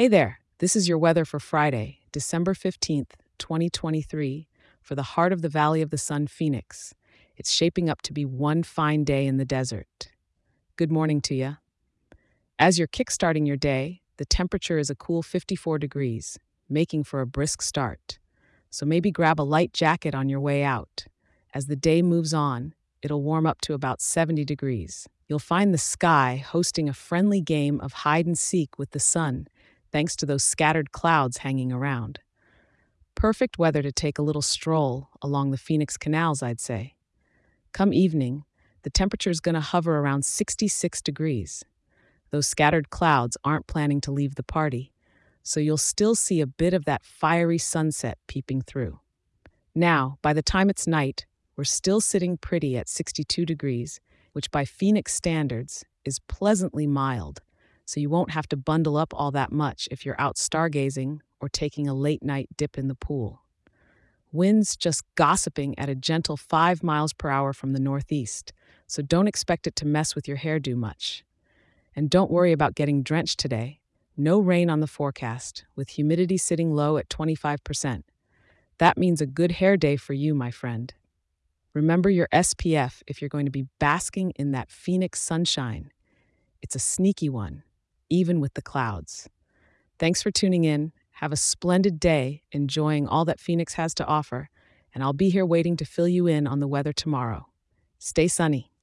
Hey there, this is your weather for Friday, December 15th, 2023, for the heart of the Valley of the Sun, Phoenix. It's shaping up to be one fine day in the desert. Good morning to you. As you're kickstarting your day, the temperature is a cool 54 degrees, making for a brisk start. So maybe grab a light jacket on your way out. As the day moves on, it'll warm up to about 70 degrees. You'll find the sky hosting a friendly game of hide and seek with the sun, thanks to those scattered clouds hanging around. Perfect weather to take a little stroll along the Phoenix canals, I'd say. Come evening, the temperature's going to hover around 66 degrees. Those scattered clouds aren't planning to leave the party, so you'll still see a bit of that fiery sunset peeping through. Now, by the time it's night, we're still sitting pretty at 62 degrees, which by Phoenix standards is pleasantly mild, so you won't have to bundle up all that much if you're out stargazing or taking a late-night dip in the pool. Winds just gossiping at a gentle 5 miles per hour from the northeast, so don't expect it to mess with your hairdo much. And don't worry about getting drenched today. No rain on the forecast, with humidity sitting low at 25%. That means a good hair day for you, my friend. Remember your SPF if you're going to be basking in that Phoenix sunshine. It's a sneaky one, even with the clouds. Thanks for tuning in. Have a splendid day enjoying all that Phoenix has to offer, and I'll be here waiting to fill you in on the weather tomorrow. Stay sunny.